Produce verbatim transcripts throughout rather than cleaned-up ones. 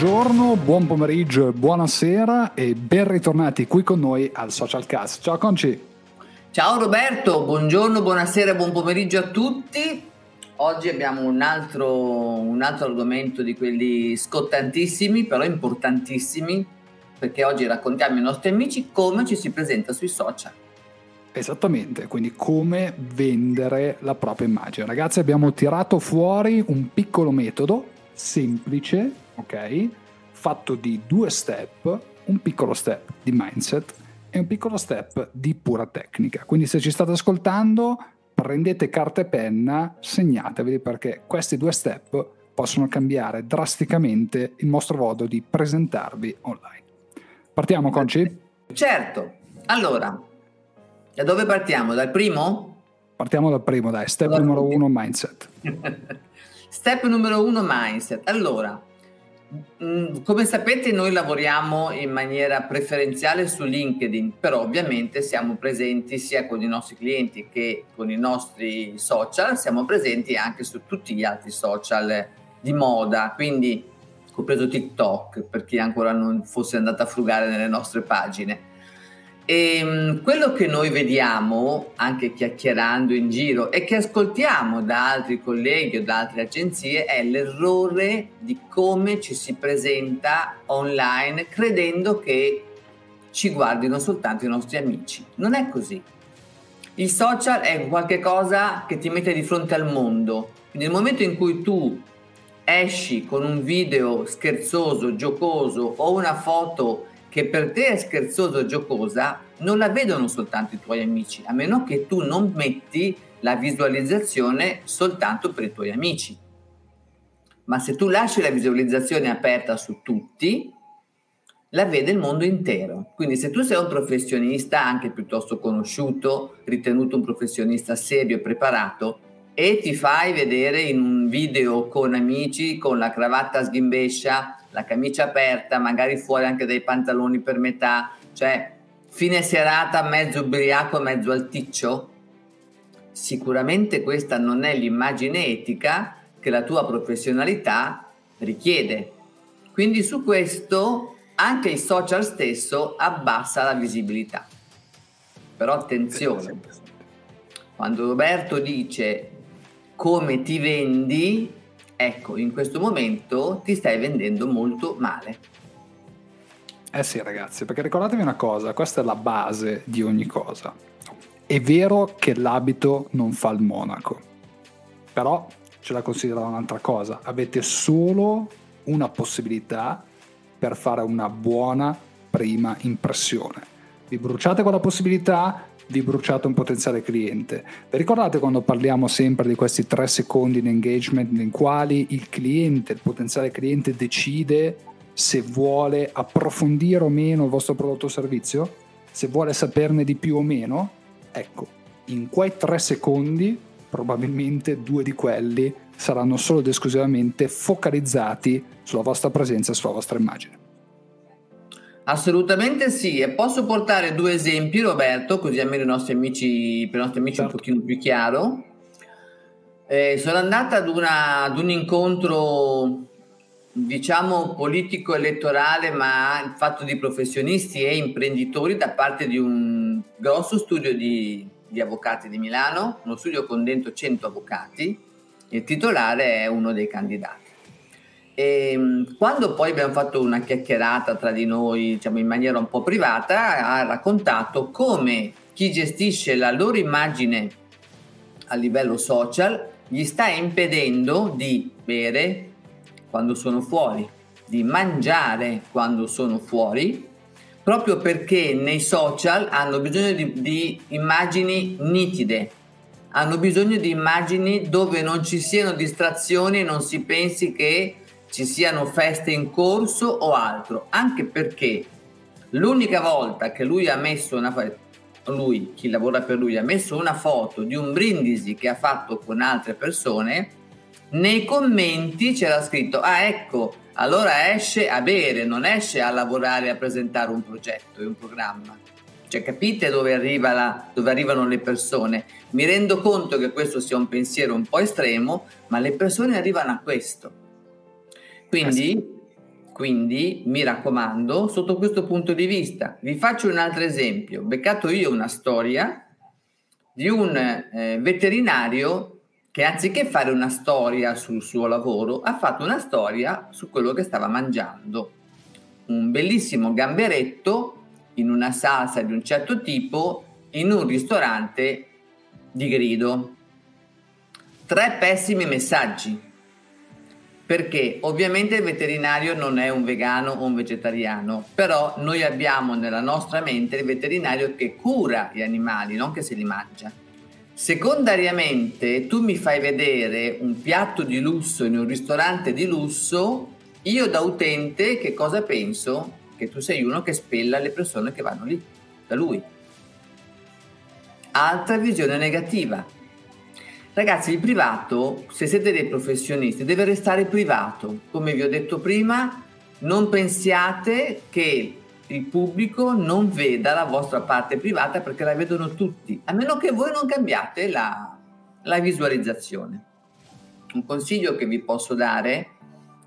buongiorno, buon pomeriggio, buonasera e ben ritornati qui con noi al Social Cast. Ciao Conci. Ciao Roberto, buongiorno, buonasera, buon pomeriggio a tutti. Oggi abbiamo un altro, un altro argomento di quelli scottantissimi, però importantissimi, perché oggi raccontiamo ai nostri amici come ci si presenta sui social. Esattamente, quindi come vendere la propria immagine. Ragazzi, abbiamo tirato fuori un piccolo metodo semplice, ok? Fatto di due step, un piccolo step di mindset e un piccolo step di pura tecnica. Quindi se ci state ascoltando, prendete carta e penna, segnatevi, perché questi due step possono cambiare drasticamente il vostro modo di presentarvi online. Partiamo, Conci? Certo. Allora, da dove partiamo? Dal primo? Partiamo dal primo, dai. Step allora, numero uno, mindset. Step numero uno, mindset. Allora, mh, come sapete noi lavoriamo in maniera preferenziale su LinkedIn, però ovviamente siamo presenti sia con i nostri clienti che con i nostri social, siamo presenti anche su tutti gli altri social di moda, quindi compreso TikTok, per chi ancora non fosse andato a frugare nelle nostre pagine. E quello che noi vediamo, anche chiacchierando in giro, e che ascoltiamo da altri colleghi o da altre agenzie, è l'errore di come ci si presenta online credendo che ci guardino soltanto i nostri amici. Non è così. Il social è qualcosa che ti mette di fronte al mondo. Nel momento in cui tu esci con un video scherzoso, giocoso o una foto che per te è scherzoso o giocosa, non la vedono soltanto i tuoi amici, a meno che tu non metti la visualizzazione soltanto per i tuoi amici. Ma se tu lasci la visualizzazione aperta su tutti, la vede il mondo intero. Quindi se tu sei un professionista anche piuttosto conosciuto, ritenuto un professionista serio e preparato, e ti fai vedere in un video con amici, con la cravatta sghimbescia, la camicia aperta, magari fuori anche dai pantaloni per metà, cioè fine serata mezzo ubriaco, mezzo alticcio, sicuramente questa non è l'immagine etica che la tua professionalità richiede. Quindi su questo anche il social stesso abbassa la visibilità. Però attenzione, quando Roberto dice come ti vendi, ecco, in questo momento ti stai vendendo molto male. Eh sì, ragazzi, perché ricordatevi una cosa, questa è la base di ogni cosa. È vero che l'abito non fa il monaco, però ce la considero un'altra cosa. Avete solo una possibilità per fare una buona prima impressione. Vi bruciate quella possibilità, vi bruciate un potenziale cliente. Vi ricordate quando parliamo sempre di questi tre secondi di engagement in quali il cliente, il potenziale cliente decide se vuole approfondire o meno il vostro prodotto o servizio, se vuole saperne di più o meno? Ecco, in quei tre secondi probabilmente due di quelli saranno solo ed esclusivamente focalizzati sulla vostra presenza e sulla vostra immagine. Assolutamente sì, e posso portare due esempi, Roberto, così almeno i nostri amici, per i nostri amici certo. Un pochino più chiaro. Eh, sono andata ad, una, ad un incontro, diciamo, politico-elettorale, ma fatto di professionisti e imprenditori da parte di un grosso studio di, di avvocati di Milano, uno studio con dentro cento avvocati, il titolare è uno dei candidati. E quando poi abbiamo fatto una chiacchierata tra di noi, diciamo in maniera un po' privata, ha raccontato come chi gestisce la loro immagine a livello social gli sta impedendo di bere quando sono fuori, di mangiare quando sono fuori, proprio perché nei social hanno bisogno di, di immagini nitide. Hanno bisogno di immagini dove non ci siano distrazioni e non si pensi che ci siano feste in corso o altro, anche perché l'unica volta che lui ha messo una lui, chi lavora per lui, ha messo una foto di un brindisi che ha fatto con altre persone, nei commenti c'era scritto: ah ecco, allora esce a bere, non esce a lavorare, a presentare un progetto e un programma. Cioè, capite dove arriva la, dove arrivano le persone? Mi rendo conto che questo sia un pensiero un po' estremo, ma le persone arrivano a questo. Quindi Quindi mi raccomando, sotto questo punto di vista, vi faccio un altro esempio. Ho beccato io una storia di un eh, veterinario che anziché fare una storia sul suo lavoro, ha fatto una storia su quello che stava mangiando. Un bellissimo gamberetto in una salsa di un certo tipo in un ristorante di Grido. Tre pessimi messaggi. Perché ovviamente il veterinario non è un vegano o un vegetariano, però noi abbiamo nella nostra mente il veterinario che cura gli animali, non che se li mangia. Secondariamente, tu mi fai vedere un piatto di lusso in un ristorante di lusso, io da utente che cosa penso? Che tu sei uno che spella le persone che vanno lì, da lui. Altra visione negativa. Ragazzi, il privato, se siete dei professionisti, deve restare privato. Come vi ho detto prima, non pensiate che il pubblico non veda la vostra parte privata, perché la vedono tutti, a meno che voi non cambiate la, la visualizzazione. Un consiglio che vi posso dare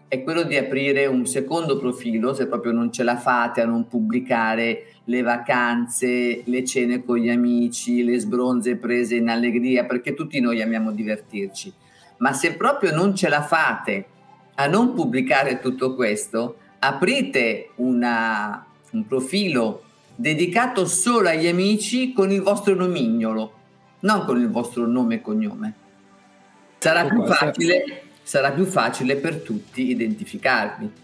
è quello di aprire un secondo profilo, se proprio non ce la fate a non pubblicare le vacanze, le cene con gli amici, le sbronze prese in allegria, perché tutti noi amiamo divertirci. Ma se proprio non ce la fate a non pubblicare tutto questo, aprite una, un profilo dedicato solo agli amici con il vostro nomignolo, non con il vostro nome e cognome. Sarà più facile, sarà più facile per tutti identificarvi.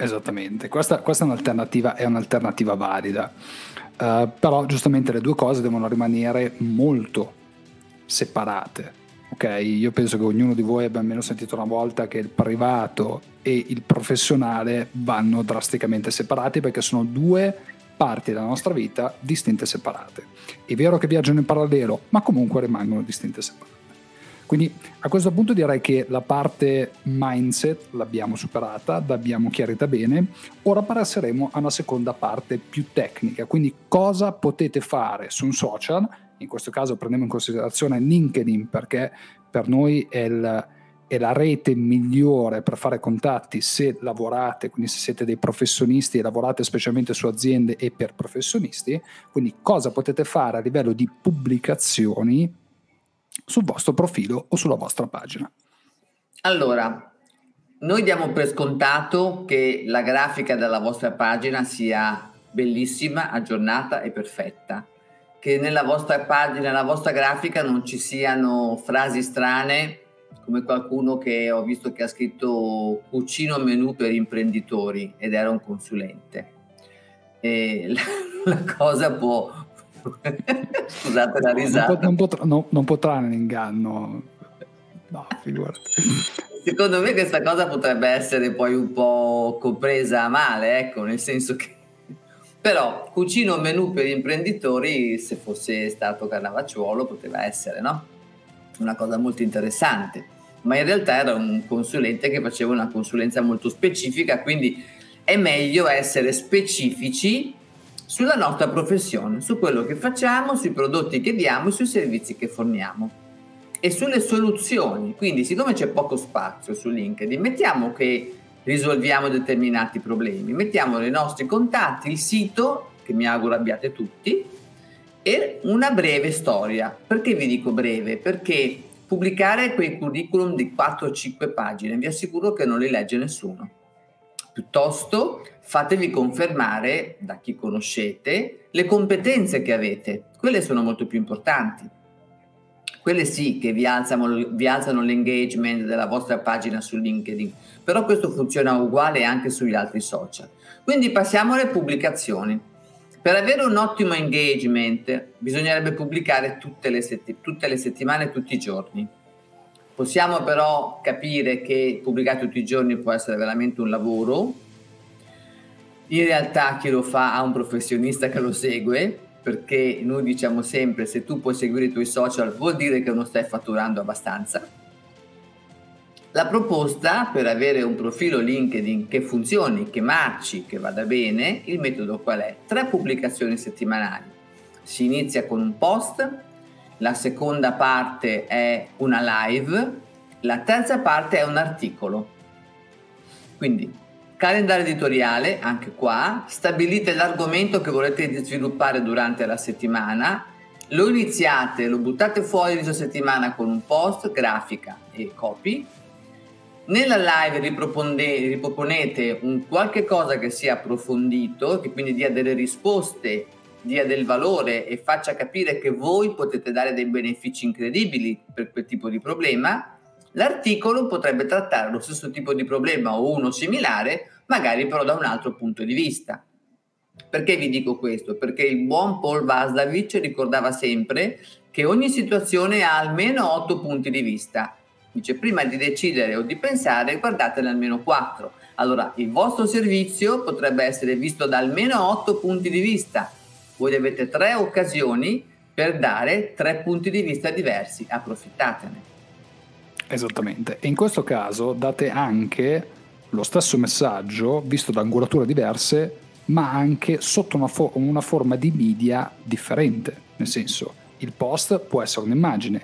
Esattamente, questa, questa è un'alternativa, è un'alternativa valida, uh, però giustamente le due cose devono rimanere molto separate, ok? Io penso che ognuno di voi abbia almeno sentito una volta che il privato e il professionale vanno drasticamente separati, perché sono due parti della nostra vita distinte e separate. È vero che viaggiano in parallelo, ma comunque rimangono distinte e separate. Quindi a questo punto direi che la parte mindset l'abbiamo superata, l'abbiamo chiarita bene. Ora passeremo a una seconda parte più tecnica, quindi cosa potete fare su un social. In questo caso prendiamo in considerazione LinkedIn, perché per noi è, il, è la rete migliore per fare contatti se lavorate, quindi se siete dei professionisti e lavorate specialmente su aziende e per professionisti. Quindi cosa potete fare a livello di pubblicazioni sul vostro profilo o sulla vostra pagina? Allora, noi diamo per scontato che la grafica della vostra pagina sia bellissima, aggiornata e perfetta, che nella vostra pagina, nella vostra grafica non ci siano frasi strane, come qualcuno che ho visto che ha scritto cucino menù per imprenditori ed era un consulente. E la, la cosa può scusate la risata, non potrà, non, non potrà l'inganno, no, figurati. Secondo me questa cosa potrebbe essere poi un po' compresa a male, ecco, nel senso che però cucino menù per imprenditori, se fosse stato Carnavacciuolo poteva essere, no, una cosa molto interessante, ma in realtà era un consulente che faceva una consulenza molto specifica. Quindi è meglio essere specifici sulla nostra professione, su quello che facciamo, sui prodotti che diamo, sui servizi che forniamo e sulle soluzioni. Quindi, siccome c'è poco spazio su LinkedIn, mettiamo che risolviamo determinati problemi, mettiamo i nostri contatti, il sito, che mi auguro abbiate tutti, e una breve storia. Perché vi dico breve? Perché pubblicare quei curriculum di quattro o cinque pagine vi assicuro che non li legge nessuno. Piuttosto fatevi confermare da chi conoscete le competenze che avete, quelle sono molto più importanti, quelle sì che vi alzano, vi alzano l'engagement della vostra pagina su LinkedIn, però questo funziona uguale anche sugli altri social. Quindi passiamo alle pubblicazioni. Per avere un ottimo engagement bisognerebbe pubblicare tutte le, sett- tutte le settimane, tutti i giorni. Possiamo però capire che pubblicare tutti i giorni può essere veramente un lavoro. In realtà chi lo fa ha un professionista che lo segue, perché noi diciamo sempre, se tu puoi seguire i tuoi social vuol dire che non stai fatturando abbastanza. La proposta per avere un profilo LinkedIn che funzioni, che marci, che vada bene, il metodo qual è? Tre pubblicazioni settimanali. Si inizia con un post. La seconda parte è una live, la terza parte è un articolo. Quindi Calendario editoriale, anche qua, stabilite l'argomento che volete sviluppare durante la settimana, lo iniziate, lo buttate fuori inizio settimana con un post, grafica e copy. Nella live riproponete un qualche cosa che sia approfondito, che quindi dia delle risposte, dia del valore e faccia capire che voi potete dare dei benefici incredibili per quel tipo di problema. L'articolo potrebbe trattare lo stesso tipo di problema o uno similare, magari però da un altro punto di vista. Perché vi dico questo? Perché il buon Paul Vaslavic ricordava sempre che ogni situazione ha almeno otto punti di vista. Dice, prima di decidere o di pensare, guardatene almeno quattro. Allora, il vostro servizio potrebbe essere visto da almeno otto punti di vista. Voi avete tre occasioni per dare tre punti di vista diversi, approfittatene. Esattamente, e in questo caso date anche lo stesso messaggio visto da angolature diverse, ma anche sotto una, fo- una forma di media differente, nel senso il post può essere un'immagine,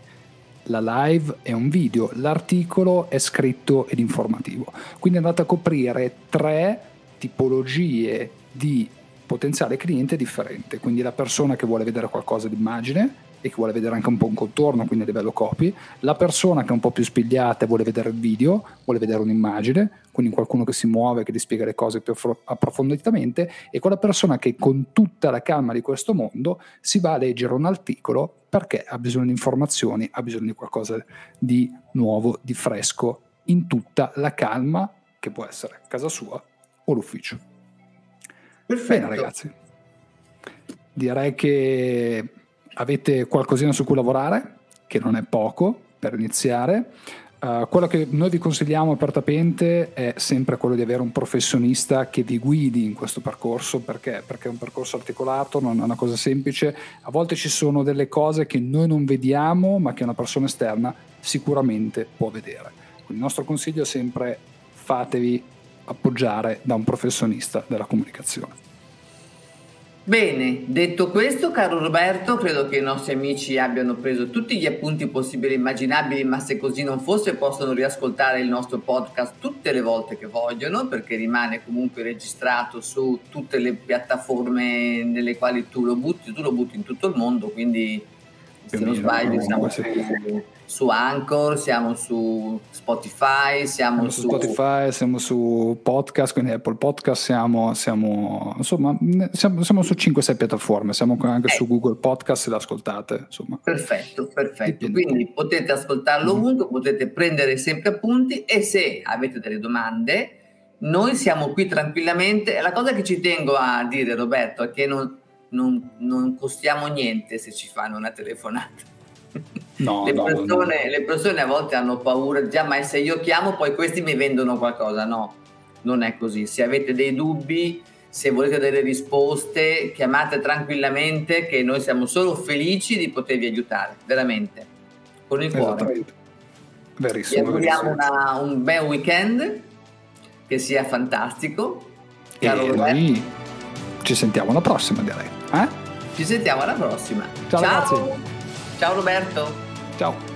la live è un video, l'articolo è scritto ed informativo, quindi andate a coprire tre tipologie di potenziale cliente differente, quindi la persona che vuole vedere qualcosa di immagine e che vuole vedere anche un po' un contorno, quindi a livello copy, la persona che è un po' più spigliata e vuole vedere il video, vuole vedere un'immagine, quindi qualcuno che si muove, che ti spiega le cose più approfonditamente, e quella persona che con tutta la calma di questo mondo si va a leggere un articolo perché ha bisogno di informazioni, ha bisogno di qualcosa di nuovo, di fresco, in tutta la calma che può essere casa sua o l'ufficio. Perfetto. Bene ragazzi, direi che avete qualcosina su cui lavorare, che non è poco, per iniziare. Uh, quello che noi vi consigliamo apertamente è sempre quello di avere un professionista che vi guidi in questo percorso, perché perché è un percorso articolato, non è una cosa semplice. A volte ci sono delle cose che noi non vediamo, ma che una persona esterna sicuramente può vedere. Quindi il nostro consiglio è sempre fatevi appoggiare da un professionista della comunicazione. Bene, detto questo, caro Roberto, credo che i nostri amici abbiano preso tutti gli appunti possibili e immaginabili, ma se così non fosse possono riascoltare il nostro podcast tutte le volte che vogliono, perché rimane comunque registrato su tutte le piattaforme nelle quali tu lo butti, tu lo butti in tutto il mondo, quindi se non sbaglio siamo su, su Anchor, siamo su Spotify, siamo, siamo su Spotify, siamo su Podcast, quindi Apple Podcast, siamo, siamo insomma siamo, siamo su cinque sei piattaforme, siamo anche eh. su Google Podcast se l'ascoltate, insomma. Perfetto, perfetto. Dipende. Quindi potete ascoltarlo ovunque, mm. potete prendere sempre appunti e se avete delle domande noi siamo qui tranquillamente. La cosa che ci tengo a dire, Roberto, è che non Non, non costiamo niente se ci fanno una telefonata. No, le, no, persone, no. le persone a volte hanno paura, già, ma se io chiamo poi questi mi vendono qualcosa. No, non è così. Se avete dei dubbi, se volete delle risposte, chiamate tranquillamente che noi siamo solo felici di potervi aiutare, veramente, con il cuore. Verissimo, vi auguriamo una, un bel weekend, che sia fantastico. Caro Roberto, ci sentiamo alla prossima, direi. Eh? Ci sentiamo alla prossima. Ciao, ciao. Ragazzi. Ciao Roberto. Ciao.